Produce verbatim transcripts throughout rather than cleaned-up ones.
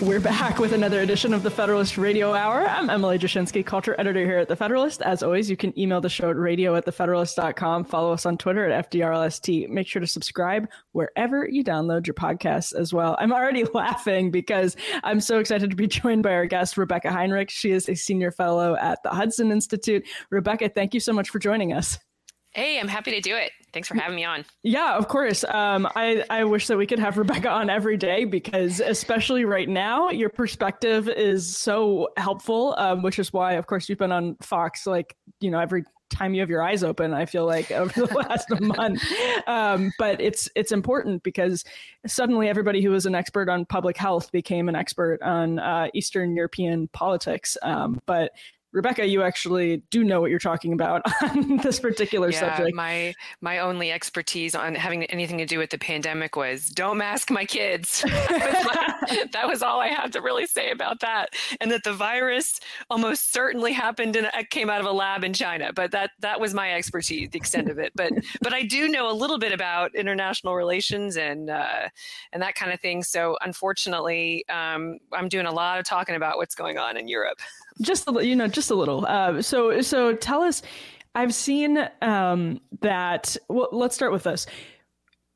We're back with another edition of The Federalist Radio Hour. I'm Emily Jashinsky, culture editor here at The Federalist. As always, you can email the show at radio at the federalist dot com. Follow us on Twitter at F D R L S T. Make sure to subscribe wherever you download your podcasts as well. I'm already laughing because I'm so excited to be joined by our guest, Rebeccah Heinrichs. She is a senior fellow at the Hudson Institute. Rebeccah, thank you so much for joining us. Hey, I'm happy to do it. Thanks for having me on. Yeah, of course. Um, I, I wish that we could have Rebeccah on every day because especially right now, your perspective is so helpful, um, which is why, of course, you've been on Fox like, you know, every time you have your eyes open, I feel like, over the last month. Um, but it's it's important because suddenly everybody who was an expert on public health became an expert on uh, Eastern European politics. Um, but Rebeccah, you actually do know what you're talking about on this particular yeah, subject. My my only expertise on having anything to do with the pandemic was don't mask my kids. That was all I had to really say about that. And that the virus almost certainly happened and came out of a lab in China. But that that was my expertise, the extent of it. But but I do know a little bit about international relations and uh, and that kind of thing. So unfortunately, um, I'm doing a lot of talking about what's going on in Europe. Just a, you know, just a little. Uh, so, so tell us. I've seen um, that. Well, let's start with this.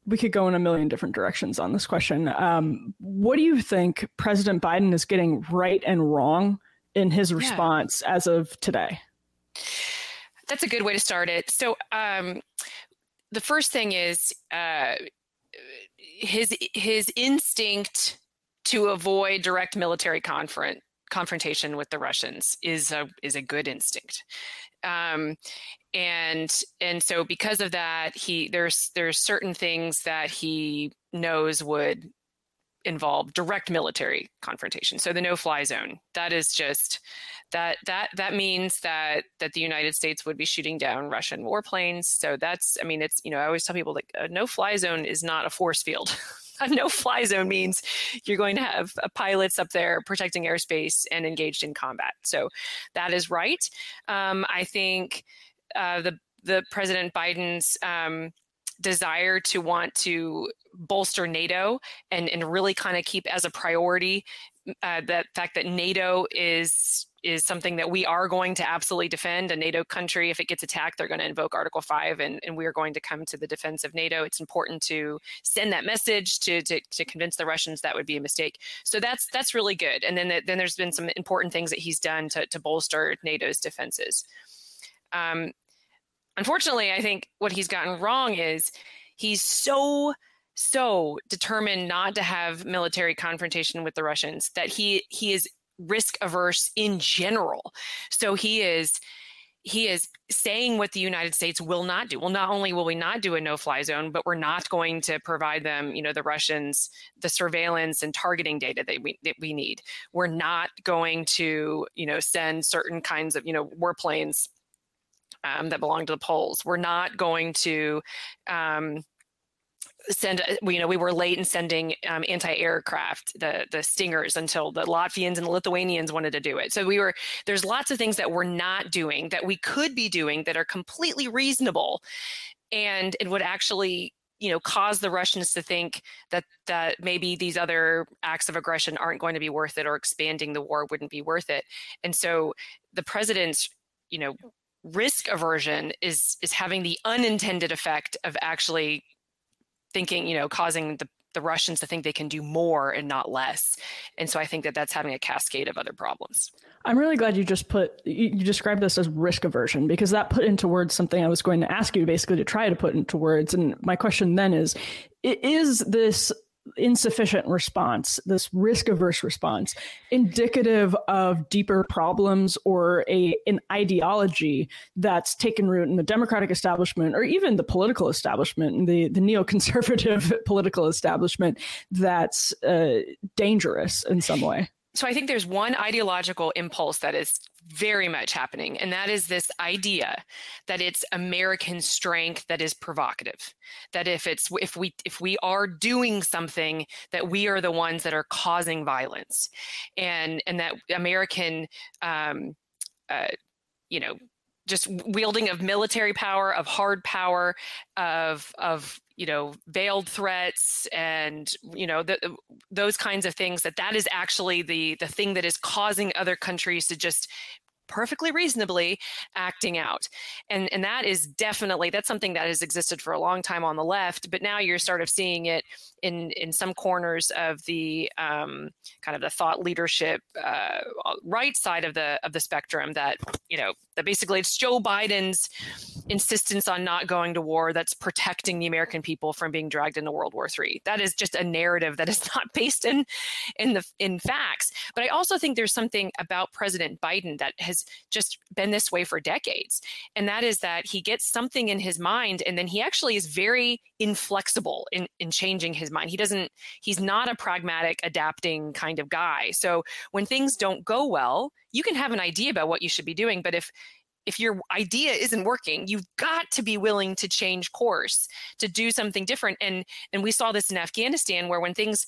We could go in a million different directions on this question. Um, what do you think President Biden is getting right and wrong in his response yeah. as of today? That's a good way to start it. So, um, the first thing is uh, his his instinct to avoid direct military confront. confrontation with the Russians is a is a good instinct, um, and and so because of that, he there's there's certain things that he knows would involve direct military confrontation. So the no-fly zone, that is just that that that means that that the United States would be shooting down Russian warplanes. So that's I mean it's you know I always tell people like a no-fly zone is not a force field. A no-fly zone means you're going to have pilots up there protecting airspace and engaged in combat. So that is right. Um, I think uh, the the President Biden's um, desire to want to bolster NATO and and really kind of keep as a priority uh, the fact that NATO is. is something that we are going to absolutely defend. A NATO country, if it gets attacked, they're going to invoke Article five, and, and we are going to come to the defense of NATO. It's important to send that message to, to, to convince the Russians that would be a mistake. So that's that's really good. And then, the, then there's been some important things that he's done to, to bolster NATO's defenses. Um, unfortunately, I think what he's gotten wrong is he's so... so determined not to have military confrontation with the Russians that he he is risk averse in general. So he is he is saying what the United States will not do. Well, not only will we not do a no-fly zone, but we're not going to provide them, you know, the Russians, the surveillance and targeting data that we that we need. We're not going to, you know, send certain kinds of, you know, warplanes um, that belong to the Poles. We're not going to um, Send you know we were late in sending um, anti-aircraft the the Stingers until the Latvians and the Lithuanians wanted to do it. So we were there's lots of things that we're not doing that we could be doing that are completely reasonable, and it would actually you know cause the Russians to think that that maybe these other acts of aggression aren't going to be worth it, or expanding the war wouldn't be worth it. And so the president's you know risk aversion is is having the unintended effect of actually thinking, you know, causing the, the Russians to think they can do more and not less. And so I think that that's having a cascade of other problems. I'm really glad you just put, you, you described this as risk aversion, because that put into words something I was going to ask you basically to try to put into words. And my question then is, is this insufficient response, this risk averse response, indicative of deeper problems or a an ideology that's taken root in the Democratic establishment, or even the political establishment, the, the neoconservative political establishment, that's uh, dangerous in some way? So I think there's one ideological impulse that is very much happening, and that is this idea that it's American strength that is provocative, that if it's if we if we are doing something, that we are the ones that are causing violence, and and that American um uh you know just wielding of military power, of hard power, of of you know veiled threats, and you know the those kinds of things, that that is actually the, the thing that is causing other countries to just perfectly reasonably acting out. And, and that is definitely, that's something that has existed for a long time on the left, but now you're sort of seeing it in, in some corners of the um, kind of the thought leadership uh, right side of the of the spectrum that, you know, that basically it's Joe Biden's insistence on not going to war that's protecting the American people from being dragged into World War Three. That is just a narrative that is not based in in the in facts. But I also think there's something about President Biden that has just been this way for decades, and that is that he gets something in his mind, and then he actually is very inflexible in in changing his mind. He doesn't. He's not a pragmatic, adapting kind of guy. So when things don't go well, you can have an idea about what you should be doing, but if if your idea isn't working, you've got to be willing to change course, to do something different. And and we saw this in Afghanistan, where when things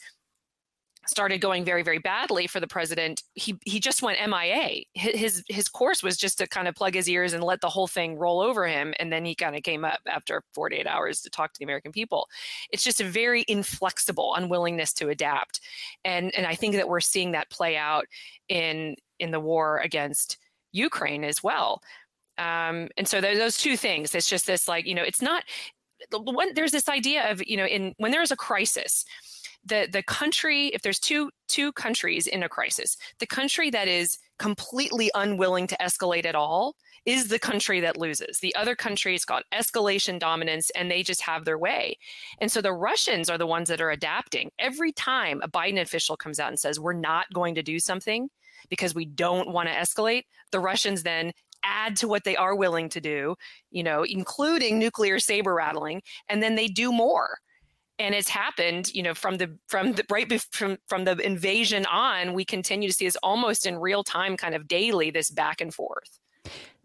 started going very, very badly for the president, he he just went M I A. His his course was just to kind of plug his ears and let the whole thing roll over him. And then he kind of came up after forty-eight hours to talk to the American people. It's just a very inflexible unwillingness to adapt. And and I think that we're seeing that play out in in the war against Ukraine as well. Um, and so those two things, it's just this like, you know, it's not, when there's this idea of, you know, in when there is a crisis, The the country, if there's two two countries in a crisis, the country that is completely unwilling to escalate at all is the country that loses. The other country is called escalation dominance, and they just have their way. And so the Russians are the ones that are adapting. Every time a Biden official comes out and says, we're not going to do something because we don't want to escalate, the Russians then add to what they are willing to do, you know, including nuclear saber rattling, and then they do more. And it's happened, you know, from the from the right bef- from from the invasion on. We continue to see this almost in real time, kind of daily, this back and forth.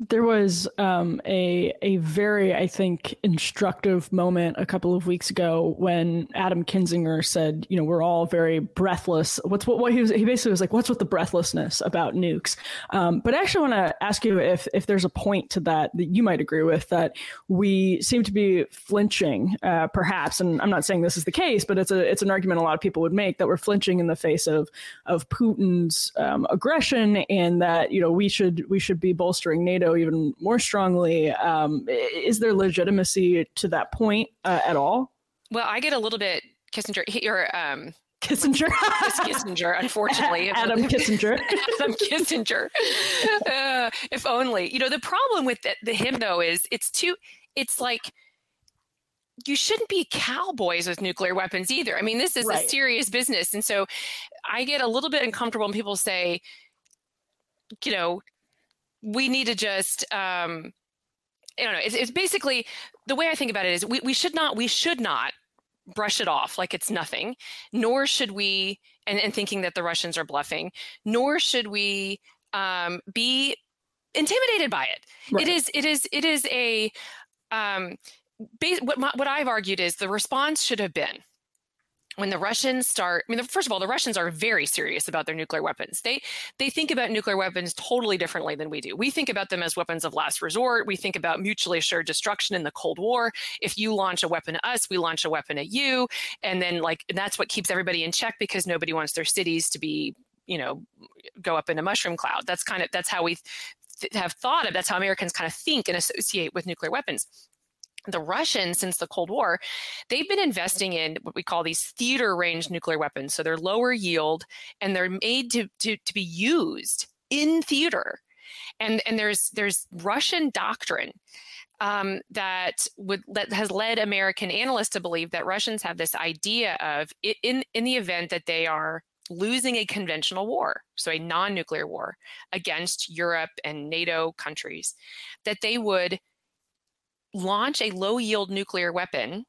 There was um, a a very, I think, instructive moment a couple of weeks ago when Adam Kinzinger said, you know, we're all very breathless. What's what, what he was, he basically was like, what's with the breathlessness about nukes? Um, but I actually want to ask you if if there's a point to that that you might agree with, that we seem to be flinching, uh, perhaps. And I'm not saying this is the case, but it's a it's an argument a lot of people would make, that we're flinching in the face of of Putin's um, aggression, and that, you know, we should we should be bolstering NATO even more strongly. Um, is there legitimacy to that point uh, at all? Well, I get a little bit Kissinger or um, Kissinger, Kissinger. Unfortunately, Adam Kissinger, Adam Kissinger. Uh, if only, you know, the problem with the, the him though is it's too. It's like, you shouldn't be cowboys with nuclear weapons either. I mean, this is right. a serious business, and so I get a little bit uncomfortable when people say, you know, we need to just, um, I don't know, it's, it's basically, the way I think about it is we, we should not, we should not brush it off like it's nothing, nor should we, and, and thinking that the Russians are bluffing, nor should we um, be intimidated by it. Right. It is, it is, it is a, um, base, what, my, what I've argued is the response should have been, when the Russians start, I mean, first of all, the Russians are very serious about their nuclear weapons. They they think about nuclear weapons totally differently than we do. We think about them as weapons of last resort. We think about mutually assured destruction in the Cold War. If you launch a weapon at us, we launch a weapon at you. And then, like, that's what keeps everybody in check, because nobody wants their cities to be, you know, go up in a mushroom cloud. That's kind of, that's how we th- have thought of, that's how Americans kind of think and associate with nuclear weapons. The Russians, since the Cold War, they've been investing in what we call these theater range nuclear weapons. So they're lower yield, and they're made to, to, to be used in theater. And, and there's there's Russian doctrine um, that would that has led American analysts to believe that Russians have this idea of, in in the event that they are losing a conventional war, so a non-nuclear war against Europe and NATO countries, that they would launch a low-yield nuclear weapon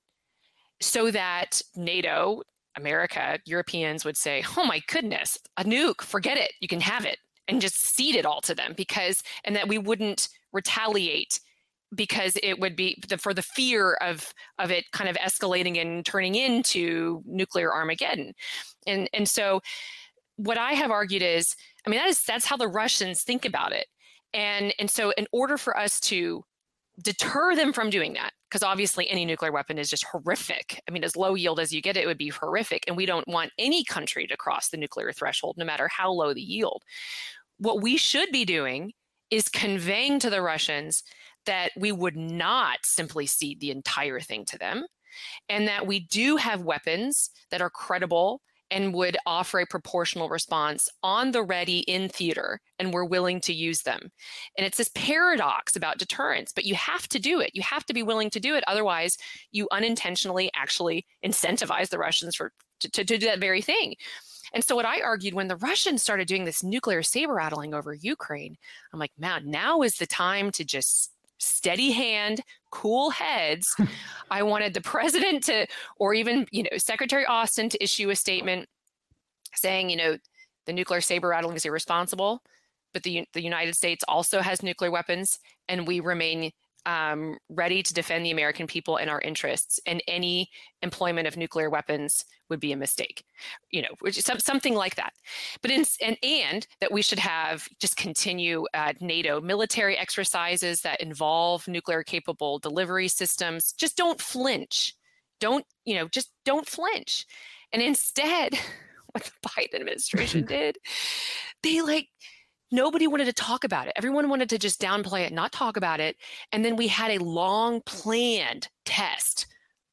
so that NATO, America, Europeans would say, oh my goodness, a nuke, forget it, you can have it, and just cede it all to them, because, and that we wouldn't retaliate, because it would be the, for the fear of of it kind of escalating and turning into nuclear Armageddon. And and so what I have argued is, I mean, that is that's how the Russians think about it. And and so in order for us to deter them from doing that, because obviously any nuclear weapon is just horrific. I mean, as low yield as you get, it would be horrific. And we don't want any country to cross the nuclear threshold, no matter how low the yield. What we should be doing is conveying to the Russians that we would not simply cede the entire thing to them, and that we do have weapons that are credible and would offer a proportional response on the ready in theater, and we're willing to use them. And it's this paradox about deterrence, but you have to do it. You have to be willing to do it. Otherwise, you unintentionally actually incentivize the Russians for to, to, to do that very thing. And so what I argued when the Russians started doing this nuclear saber-rattling over Ukraine, I'm like, man, now is the time to just steady hand, cool heads. I wanted the president to, or even, you know, Secretary Austin to issue a statement saying, you know, the nuclear saber rattling is irresponsible, but the the United States also has nuclear weapons, and we remain um, ready to defend the American people and our interests. And any employment of nuclear weapons would be a mistake, you know, which is something like that. But in, and and that we should have just continue uh, NATO military exercises that involve nuclear capable delivery systems. Just don't flinch. Don't, you know, just don't flinch. And instead, what the Biden administration did, they like, nobody wanted to talk about it. Everyone wanted to just downplay it, not talk about it. And then we had a long planned test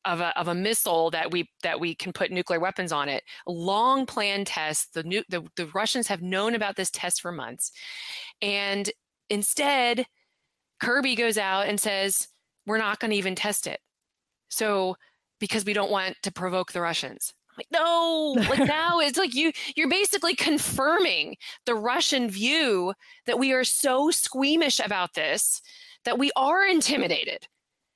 of a, of a missile that we that we can put nuclear weapons on it. A long planned test. The, nu- the the Russians have known about this test for months. And instead, Kirby goes out and says, we're not going to even test it. So because we don't want to provoke the Russians. Like, no, like now it's like you, you're basically confirming the Russian view that we are so squeamish about this, that we are intimidated.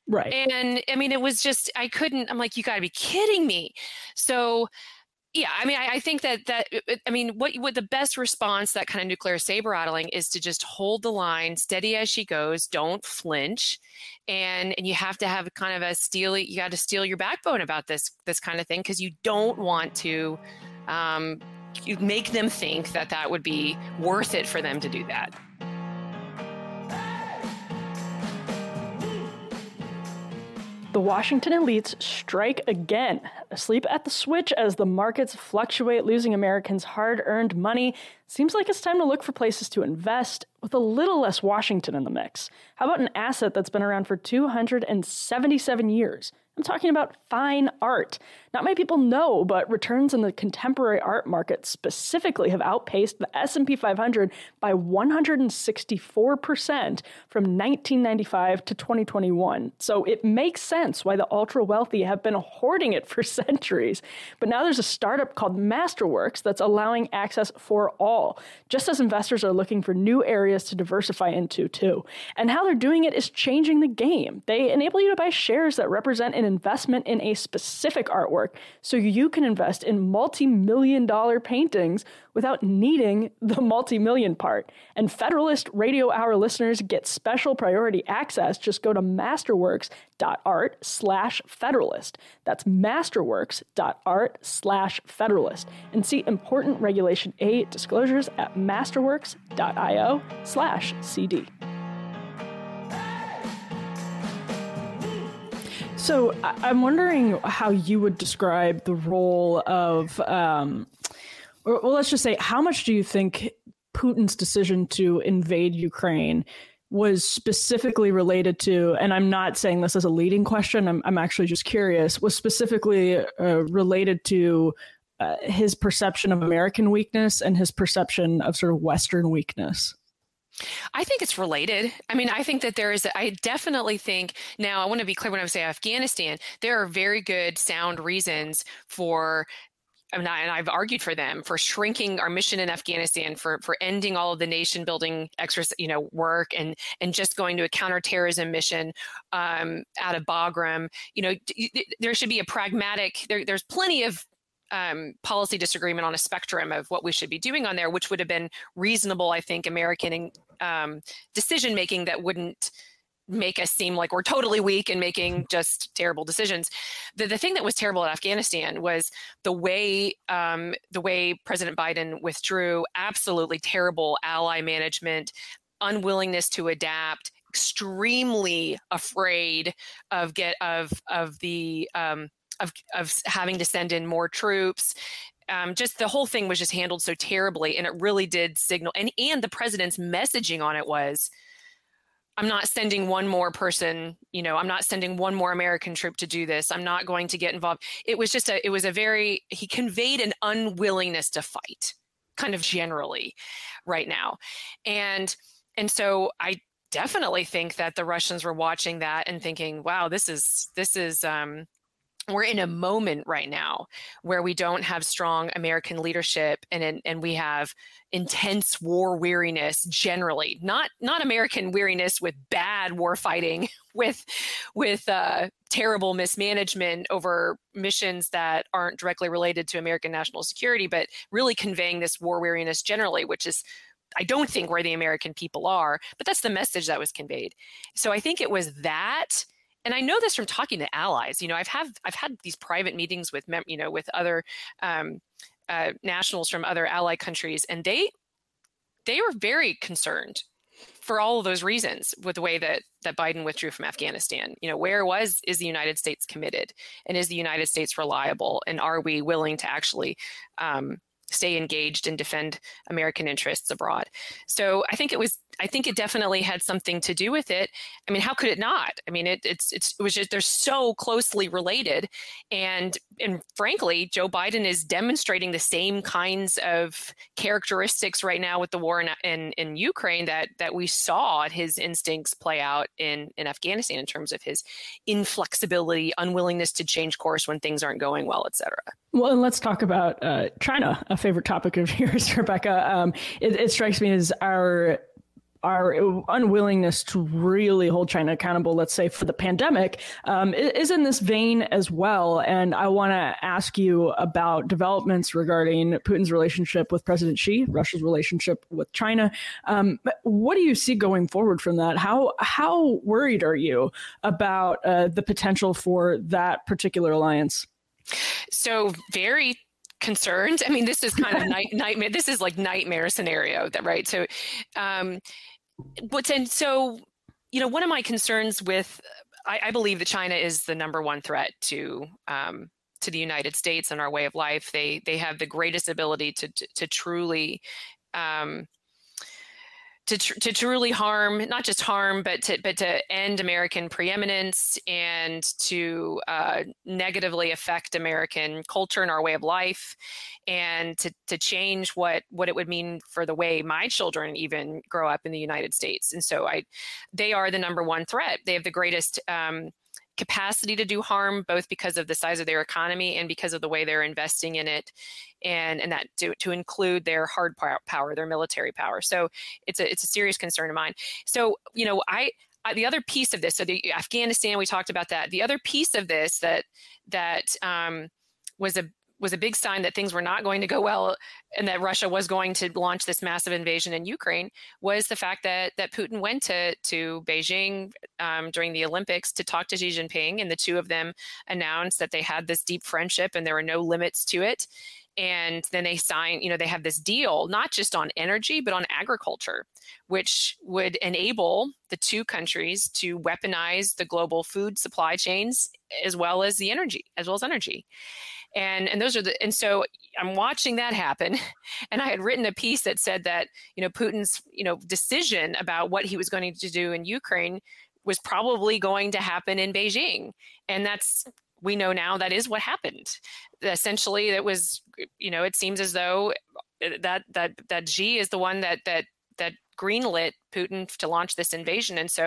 Right. And I mean, it was just, I couldn't, I'm like, you gotta be kidding me. So yeah, I mean, I, I think that, that, I mean, what what the best response to that kind of nuclear saber rattling is to just hold the line, steady as she goes, don't flinch. And and you have to have kind of a steely, you got to steel your backbone about this, this kind of thing, because you don't want to um, you make them think that that would be worth it for them to do that. The Washington elites strike again, asleep at the switch as the markets fluctuate, losing Americans' hard-earned money. Seems like it's time to look for places to invest with a little less Washington in the mix. How about an asset that's been around for two hundred seventy-seven years? I'm talking about fine art. Not many people know, but returns in the contemporary art market specifically have outpaced the S and P five hundred by one hundred sixty-four percent from nineteen ninety-five to twenty twenty-one. So it makes sense why the ultra-wealthy have been hoarding it for centuries. But now there's a startup called Masterworks that's allowing access for all, just as investors are looking for new areas to diversify into, too. And how they're doing it is changing the game. They enable you to buy shares that represent an investment in a specific artwork, so you can invest in multi-million dollar paintings without needing the multi-million part. And Federalist Radio Hour listeners get special priority access. Just go to masterworks.art slash Federalist. That's masterworks.art slash Federalist. And see important Regulation A disclosures at masterworks.io slash CD. So I'm wondering how you would describe the role of, um, well, let's just say, how much do you think Putin's decision to invade Ukraine was specifically related to, and I'm not saying this as a leading question, I'm, I'm actually just curious, was specifically uh, related to uh, his perception of American weakness and his perception of sort of Western weakness? I think it's related. I mean, I think that there is, a, I definitely think, now I want to be clear when I say Afghanistan, there are very good sound reasons for, I'm not, and I've argued for them, for shrinking our mission in Afghanistan, for for ending all of the nation building exercise, you know, work, and and just going to a counterterrorism mission um, out of Bagram. You know, there should be a pragmatic, there, there's plenty of Um, policy disagreement on a spectrum of what we should be doing on there, which would have been reasonable, I think, American um, decision making that wouldn't make us seem like we're totally weak and making just terrible decisions. The, the thing that was terrible at Afghanistan was the way um, the way President Biden withdrew. Absolutely terrible ally management, unwillingness to adapt, extremely afraid of get of of the um, of of having to send in more troops. Um, just the whole thing was just handled so terribly, and it really did signal. And and the president's messaging on it was, I'm not sending one more person, you know, I'm not sending one more American troop to do this. I'm not going to get involved. It was just a, it was a very, he conveyed an unwillingness to fight kind of generally right now. And, and so I definitely think that the Russians were watching that and thinking, wow, this is, this is, um, we're in a moment right now where we don't have strong American leadership, and and we have intense war weariness generally. Not not American weariness with bad war fighting, with with uh, terrible mismanagement over missions that aren't directly related to American national security, but really conveying this war weariness generally, which is, I don't think, where the American people are. But that's the message that was conveyed. So I think it was that. And I know this from talking to allies. You know, I've have I've had these private meetings with mem- you know with other um, uh, nationals from other ally countries, and they they were very concerned for all of those reasons with the way that that Biden withdrew from Afghanistan. You know, where was is the United States committed, and is the United States reliable, and are we willing to actually um, stay engaged and defend American interests abroad? So I think it was. I think it definitely had something to do with it. I mean, how could it not? I mean, it, it's, it's, it was just, they're so closely related. And, and frankly, Joe Biden is demonstrating the same kinds of characteristics right now with the war in, in, in Ukraine that, that we saw his instincts play out in, in Afghanistan in terms of his inflexibility, unwillingness to change course when things aren't going well, et cetera. Well, and let's talk about uh, China, a favorite topic of yours, Rebeccah. Um, it, it strikes me as our our unwillingness to really hold China accountable, let's say, for the pandemic, um, is in this vein as well. And I want to ask you about developments regarding Putin's relationship with President Xi, Russia's relationship with China. Um, what do you see going forward from that? How how worried are you about uh, the potential for that particular alliance? So very concerned. I mean, this is kind of night, nightmare. This is like nightmare scenario, that right? So. Um, But and so, you know, one of my concerns with, I, I believe that China is the number one threat to um, to the United States and our way of life. They they have the greatest ability to to, to truly um, to tr- to truly harm, not just harm, but to but to end American preeminence and to uh, negatively affect American culture and our way of life, and to, to change what, what it would mean for the way my children even grow up in the United States. And so I, they are the number one threat. They have the greatest um, capacity to do harm, both because of the size of their economy and because of the way they're investing in it, and, and that to, to include their hard power, their military power. So it's a, it's a serious concern of mine. So, you know, I, I the other piece of this, so the Afghanistan, we talked about that. The other piece of this that, that um, was a, was a big sign that things were not going to go well and that Russia was going to launch this massive invasion in Ukraine was the fact that that Putin went to, to Beijing um, during the Olympics to talk to Xi Jinping, and the two of them announced that they had this deep friendship and there were no limits to it. And then they signed, you know, they have this deal, not just on energy, but on agriculture, which would enable the two countries to weaponize the global food supply chains as well as the energy, as well as energy. And and those are the and so I'm watching that happen. And I had written a piece that said that, you know, Putin's, you know, decision about what he was going to do in Ukraine was probably going to happen in Beijing. And that's, we know now that is what happened. Essentially, it was, you know, it seems as though that that that Xi is the one that that that greenlit Putin to launch this invasion. And so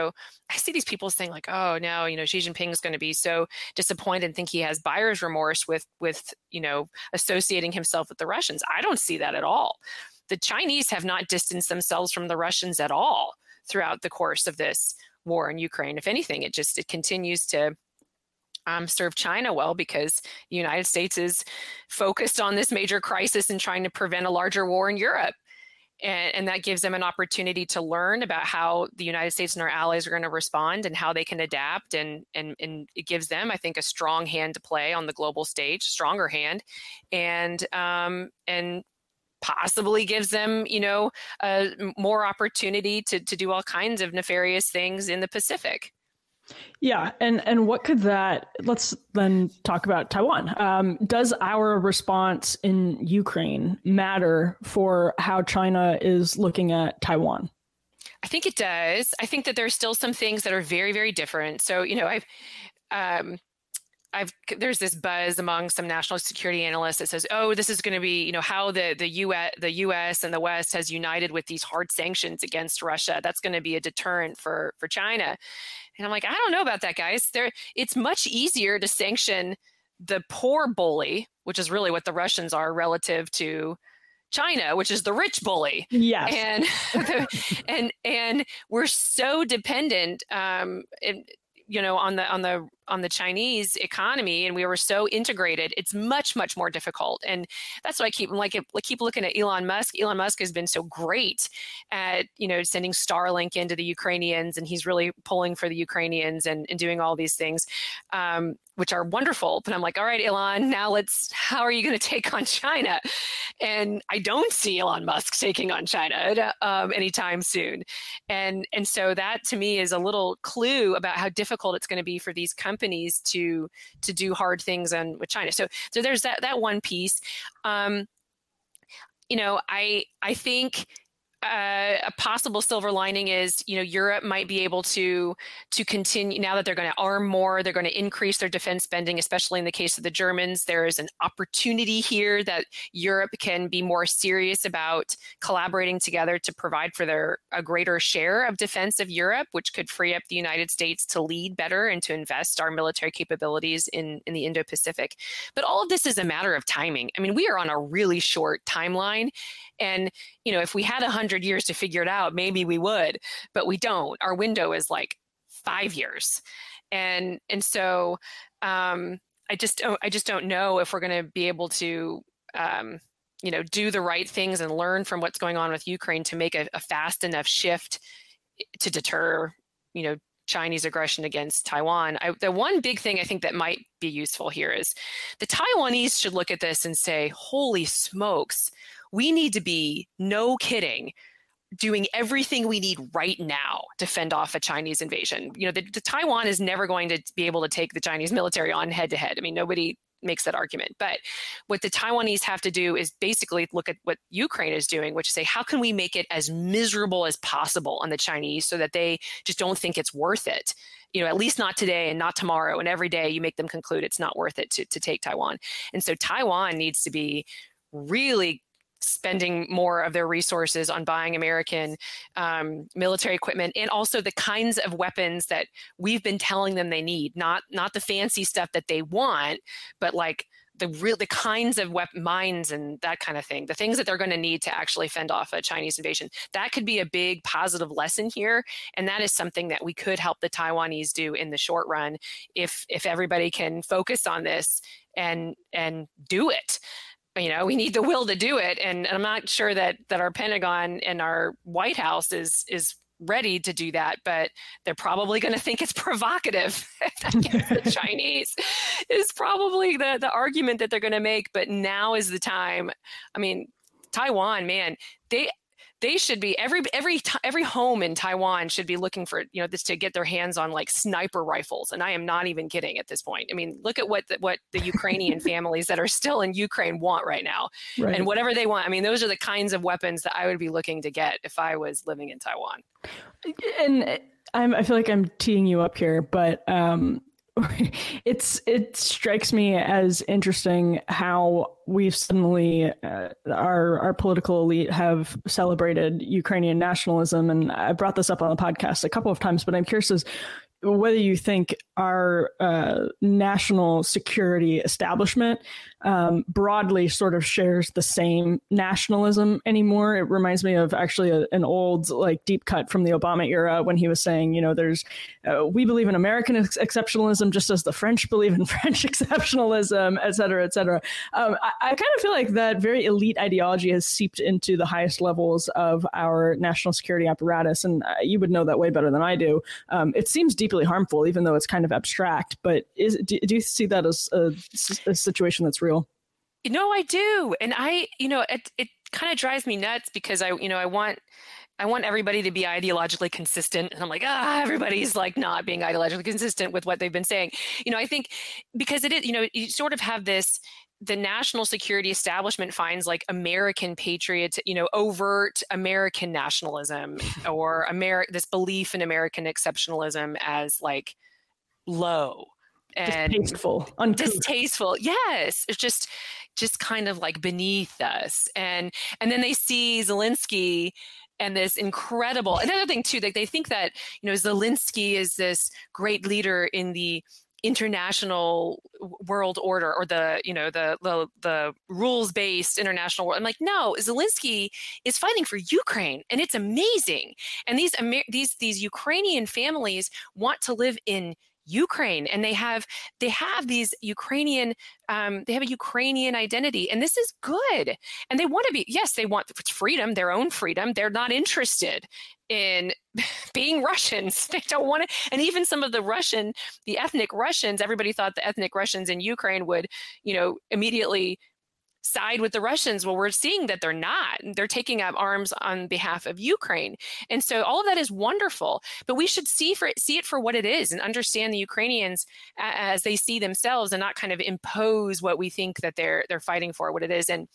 I see these people saying like, oh no, you know, Xi Jinping is going to be so disappointed and think he has buyer's remorse with, with, you know, associating himself with the Russians. I don't see that at all. The Chinese have not distanced themselves from the Russians at all throughout the course of this war in Ukraine. If anything, it just, it continues to Um, serve China well, because the United States is focused on this major crisis and trying to prevent a larger war in Europe. And, and that gives them an opportunity to learn about how the United States and our allies are going to respond and how they can adapt. And, and, and it gives them, I think, a strong hand to play on the global stage, stronger hand. And, um, and possibly gives them, you know, uh, more opportunity to, to do all kinds of nefarious things in the Pacific. Yeah. And, and what could that, let's then talk about Taiwan. Um, does our response in Ukraine matter for how China is looking at Taiwan? I think it does. I think that there's still some things that are very, very different. So, you know, I've, um, I've, there's this buzz among some national security analysts that says, oh, this is going to be, you know, how the, the U S, the U S and the West has united with these hard sanctions against Russia. That's going to be a deterrent for, for China. And I'm like, I don't know about that, guys. There, it's much easier to sanction the poor bully, which is really what the Russians are relative to China, which is the rich bully. Yes. And, and, and we're so dependent, um, it, you know, on the, on the, on the Chinese economy, and we were so integrated, it's much, much more difficult. And that's why I keep, like, I keep looking at Elon Musk. Elon Musk has been so great at, you know, sending Starlink into the Ukrainians, and he's really pulling for the Ukrainians and, and doing all these things, um, which are wonderful. But I'm like, all right, Elon, now let's, how are you going to take on China? And I don't see Elon Musk taking on China um, anytime soon. And, and so that to me is a little clue about how difficult it's going to be for these companies companies to to do hard things on with China. So so there's that that one piece. Um, you know, I I think uh, a possible silver lining is, you know, Europe might be able to to continue now that they're going to arm more, they're going to increase their defense spending, especially in the case of the Germans. There is an opportunity here that Europe can be more serious about collaborating together to provide for their a greater share of defense of Europe, which could free up the United States to lead better and to invest our military capabilities in, in the Indo-Pacific. But all of this is a matter of timing. I mean, we are on a really short timeline. And, you know, if we had one hundred years to figure it out, maybe we would, but we don't. Our window is like five years. And and so um, I just I just don't know if we're going to be able to, um, you know, do the right things and learn from what's going on with Ukraine to make a, a fast enough shift to deter, you know, Chinese aggression against Taiwan. I, the one big thing I think that might be useful here is the Taiwanese should look at this and say, holy smokes, we need to be, no kidding, doing everything we need right now to fend off a Chinese invasion. You know, the, the Taiwan is never going to be able to take the Chinese military on head to head. I mean, nobody makes that argument. But what the Taiwanese have to do is basically look at what Ukraine is doing, which is say, how can we make it as miserable as possible on the Chinese so that they just don't think it's worth it? You know, at least not today and not tomorrow. And every day you make them conclude it's not worth it to, to take Taiwan. And so Taiwan needs to be really spending more of their resources on buying American um, military equipment, and also the kinds of weapons that we've been telling them they need, not not the fancy stuff that they want, but like the real the kinds of weapon mines and that kind of thing, the things that they're going to need to actually fend off a Chinese invasion. That could be a big positive lesson here. And that is something that we could help the Taiwanese do in the short run if if everybody can focus on this and and do it. You know, we need the will to do it. And, and I'm not sure that that our Pentagon and our White House is is ready to do that, but they're probably going to think it's provocative against the Chinese is probably the, the argument that they're going to make. But now is the time. I mean, Taiwan, man, they they should be every every every home in Taiwan should be looking for, you know, this to get their hands on like sniper rifles. And I am not even kidding at this point. I mean, look at what the, what the Ukrainian families that are still in Ukraine want right now, right. And whatever they want. I mean, those are the kinds of weapons that I would be looking to get if I was living in Taiwan. And I'm, I feel like I'm teeing you up here, but um, it's it strikes me as interesting how we've suddenly uh, our our political elite have celebrated Ukrainian nationalism, and I brought this up on the podcast a couple of times. But I'm curious as whether you think our uh, national security establishment um, broadly sort of shares the same nationalism anymore. It reminds me of actually a, an old like deep cut from the Obama era when he was saying, you know, there's uh, we believe in American ex- exceptionalism just as the French believe in French exceptionalism, et cetera, et cetera. Um, I, I kind of feel like that very elite ideology has seeped into the highest levels of our national security apparatus. And uh, you would know that way better than I do. Um, it seems deep deeply harmful, even though it's kind of abstract. But is do, do you see that as a, a situation that's real? No, I do. And I, you know, it, it kind of drives me nuts because I, you know, I want, I want everybody to be ideologically consistent. And I'm like, ah, everybody's like not being ideologically consistent with what they've been saying. You know, I think because it is, you know, you sort of have this, the national security establishment finds like American patriots, you know, overt American nationalism or Ameri- this belief in American exceptionalism as like low and distasteful, uncouth. distasteful. Yes. It's just, just kind of like beneath us. And, and then they see Zelensky and this incredible, another thing too, like they think that, you know, Zelensky is this great leader in the international world order or the, you know, the, the, the rules-based international world. I'm like, no, Zelensky is fighting for Ukraine and it's amazing. And these, Amer- these, these Ukrainian families want to live in Ukraine, and they have they have these Ukrainian um, they have a Ukrainian identity, and this is good. And they want to be yes, they want freedom, their own freedom. They're not interested in being Russians. They don't want to. And even some of the Russian, the ethnic Russians, everybody thought the ethnic Russians in Ukraine would, you know, immediately side with the Russians. Well, we're seeing that they're not. They're taking up arms on behalf of Ukraine. And so all of that is wonderful, but we should see for it, see it for what it is and understand the Ukrainians as they see themselves and not kind of impose what we think that they're they're fighting for, what it is. And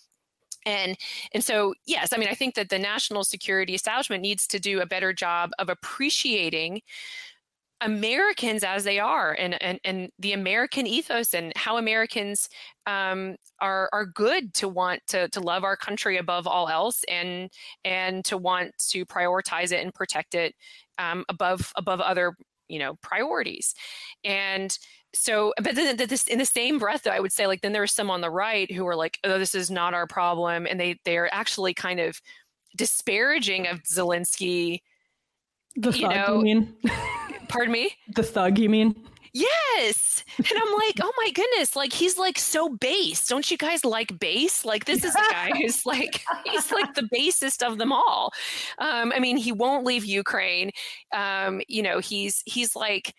and and so, yes, I mean, I think that the national security establishment needs to do a better job of appreciating Americans as they are, and, and, and the American ethos, and how Americans um, are are good to want to to love our country above all else, and and to want to prioritize it and protect it um, above above other, you know, priorities. And so, but then this, in the same breath, though, I would say, like, then there are some on the right who are like, oh, this is not our problem, and they they are actually kind of disparaging of Zelensky. The thug, you know, you mean? Pardon me? The thug, you mean? Yes. And I'm like, oh my goodness, like he's like so base. Don't you guys like base? Like this is a guy who's like, he's like the basest of them all. Um, I mean, he won't leave Ukraine. Um, you know, he's, he's like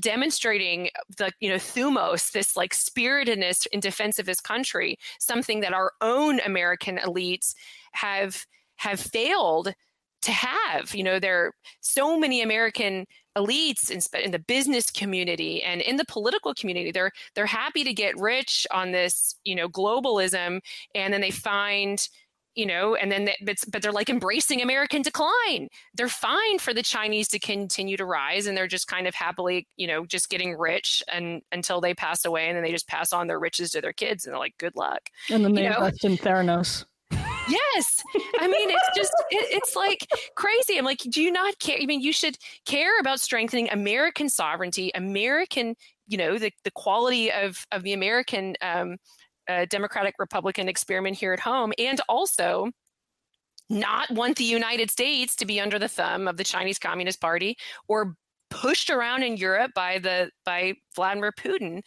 demonstrating the, you know, thumos, this like spiritedness in defense of his country, something that our own American elites have, have failed to have. You know, there are so many American elites in, in the business community and in the political community. They're they're happy to get rich on this, you know, globalism, and then they find, you know, and then they, but, but they're like embracing American decline. They're fine for the Chinese to continue to rise, and they're just kind of happily, you know, just getting rich and until they pass away, and then they just pass on their riches to their kids, and they're like, good luck. And then they invest in Theranos. Yes. I mean, it's just, it, it's like crazy. I'm like, do you not care? I mean, you should care about strengthening American sovereignty, American, you know, the, the quality of, of the American um, uh, Democratic Republican experiment here at home, and also not want the United States to be under the thumb of the Chinese Communist Party or pushed around in Europe by the by Vladimir Putin,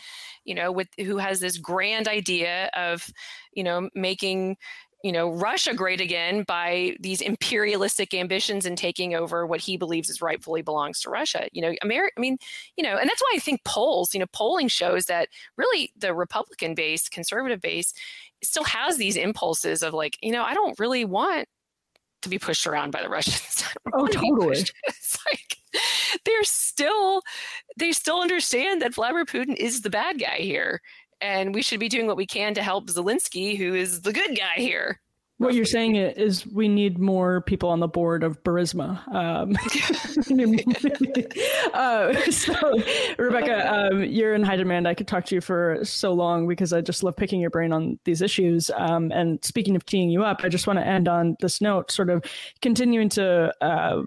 you know, with who has this grand idea of, you know, making, you know, Russia great again by these imperialistic ambitions and taking over what he believes is rightfully belongs to Russia. You know, Ameri- I mean, you know, and that's why I think polls, you know, polling shows that really the Republican base, conservative base still has these impulses of like, you know, I don't really want to be pushed around by the Russians. Oh, totally. It's like, they're still, they still understand that Vladimir Putin is the bad guy here. And we should be doing what we can to help Zelensky, who is the good guy here. What you're saying is we need more people on the board of Burisma. Um, uh, so, Rebeccah, um, you're in high demand. I could talk to you for so long because I just love picking your brain on these issues. Um, and speaking of teeing you up, I just want to end on this note, sort of continuing to uh,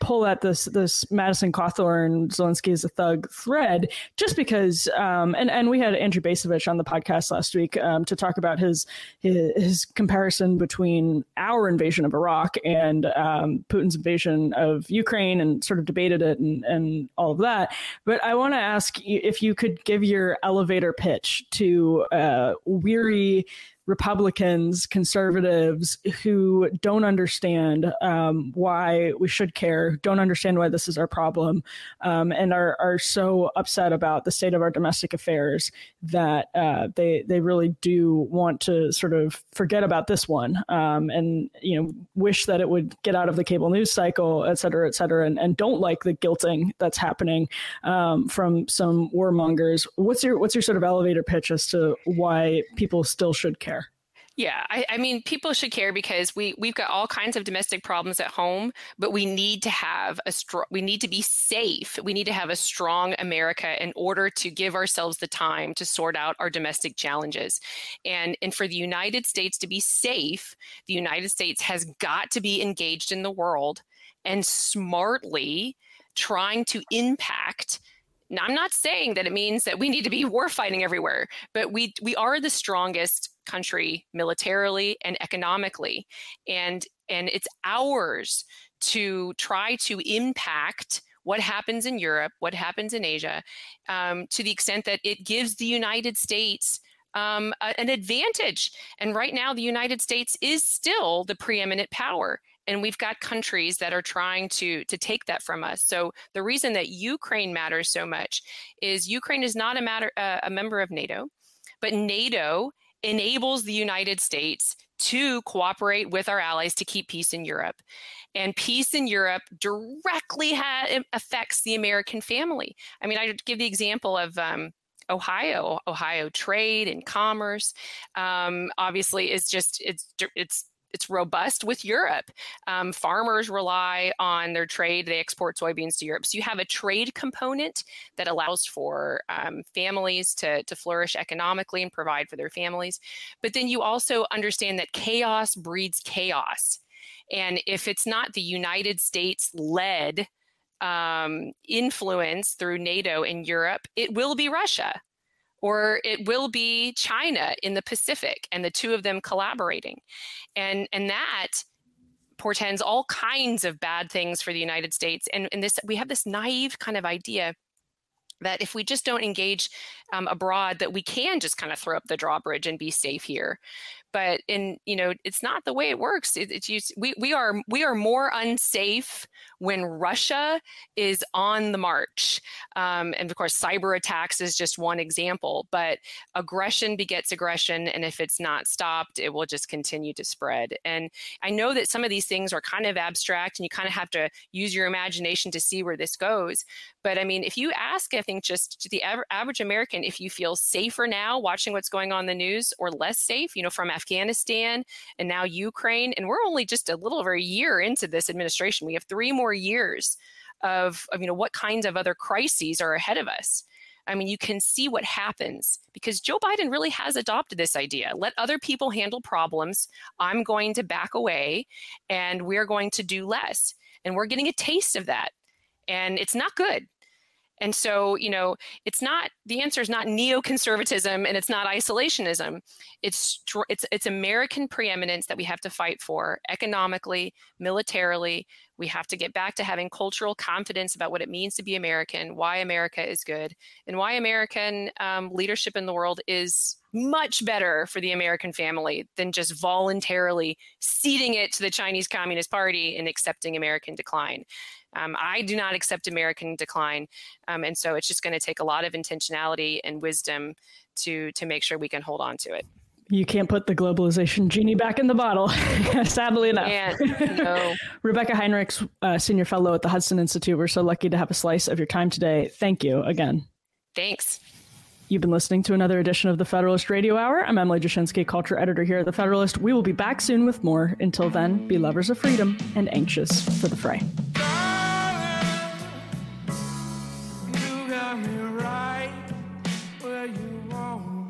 pull at this this Madison Cawthorn, Zelensky is a thug thread, just because um and and we had Andrew Bacevich on the podcast last week um to talk about his his, his comparison between our invasion of Iraq and um Putin's invasion of Ukraine, and sort of debated it and and all of that. But I want to ask you if you could give your elevator pitch to uh weary Republicans, conservatives who don't understand um, why we should care, don't understand why this is our problem, um, and are are so upset about the state of our domestic affairs that uh, they they really do want to sort of forget about this one, um, and you know wish that it would get out of the cable news cycle, et cetera, et cetera, and, and don't like the guilting that's happening um, from some warmongers. What's your what's your sort of elevator pitch as to why people still should care? Yeah, I, I mean, people should care because we we've got all kinds of domestic problems at home, but we need to have a strong, we need to be safe. We need to have a strong America in order to give ourselves the time to sort out our domestic challenges, and and for the United States to be safe, the United States has got to be engaged in the world and smartly trying to impact. Now, I'm not saying that it means that we need to be war fighting everywhere, but we we are the strongest country militarily and economically, and and it's ours to try to impact what happens in Europe, what happens in Asia, um, to the extent that it gives the United States um, a, an advantage. And right now, the United States is still the preeminent power. And we've got countries that are trying to, to take that from us. So the reason that Ukraine matters so much is Ukraine is not a, matter, uh, a member of NATO, but NATO enables the United States to cooperate with our allies to keep peace in Europe. And peace in Europe directly ha- affects the American family. I mean, I give the example of um, Ohio. Ohio trade and commerce um, obviously is just, it's it's. It's robust with Europe. Um, farmers rely on their trade. They export soybeans to Europe. So you have a trade component that allows for um, families to, to flourish economically and provide for their families. But then you also understand that chaos breeds chaos. And if it's not the United States-led um, influence through NATO in Europe, it will be Russia. Or it will be China in the Pacific and the two of them collaborating. And and that portends all kinds of bad things for the United States. And, and this we have this naive kind of idea that if we just don't engage um, abroad, that we can just kind of throw up the drawbridge and be safe here. But in you know, it's not the way it works. It, it's used, we we are we are more unsafe when Russia is on the march, um, and of course, cyber attacks is just one example. But aggression begets aggression, and if it's not stopped, it will just continue to spread. And I know that some of these things are kind of abstract, and you kind of have to use your imagination to see where this goes. But I mean, if you ask, I think just to the average American, if you feel safer now watching what's going on in the news, or less safe, you know, from Afghanistan and now Ukraine, and we're only just a little over a year into this administration. We have three more years of, of, you know, what kinds of other crises are ahead of us. I mean, you can see what happens because Joe Biden really has adopted this idea. Let other people handle problems. I'm going to back away and we're going to do less. And we're getting a taste of that. And it's not good. And so, you know, it's not, the answer is not neoconservatism and it's not isolationism. It's it's it's American preeminence that we have to fight for economically, militarily. We have to get back to having cultural confidence about what it means to be American, why America is good, and why American um, leadership in the world is much better for the American family than just voluntarily ceding it to the Chinese Communist Party and accepting American decline. Um, I do not accept American decline. Um, and so it's just going to take a lot of intentionality and wisdom to to make sure we can hold on to it. You can't put the globalization genie back in the bottle, sadly enough. And, no. Rebeccah Heinrichs, uh, Senior Fellow at the Hudson Institute. We're so lucky to have a slice of your time today. Thank you again. Thanks. You've been listening to another edition of The Federalist Radio Hour. I'm Emily Jashinsky, culture editor here at The Federalist. We will be back soon with more. Until then, be lovers of freedom and anxious for the fray. Darling, you got me right where you want.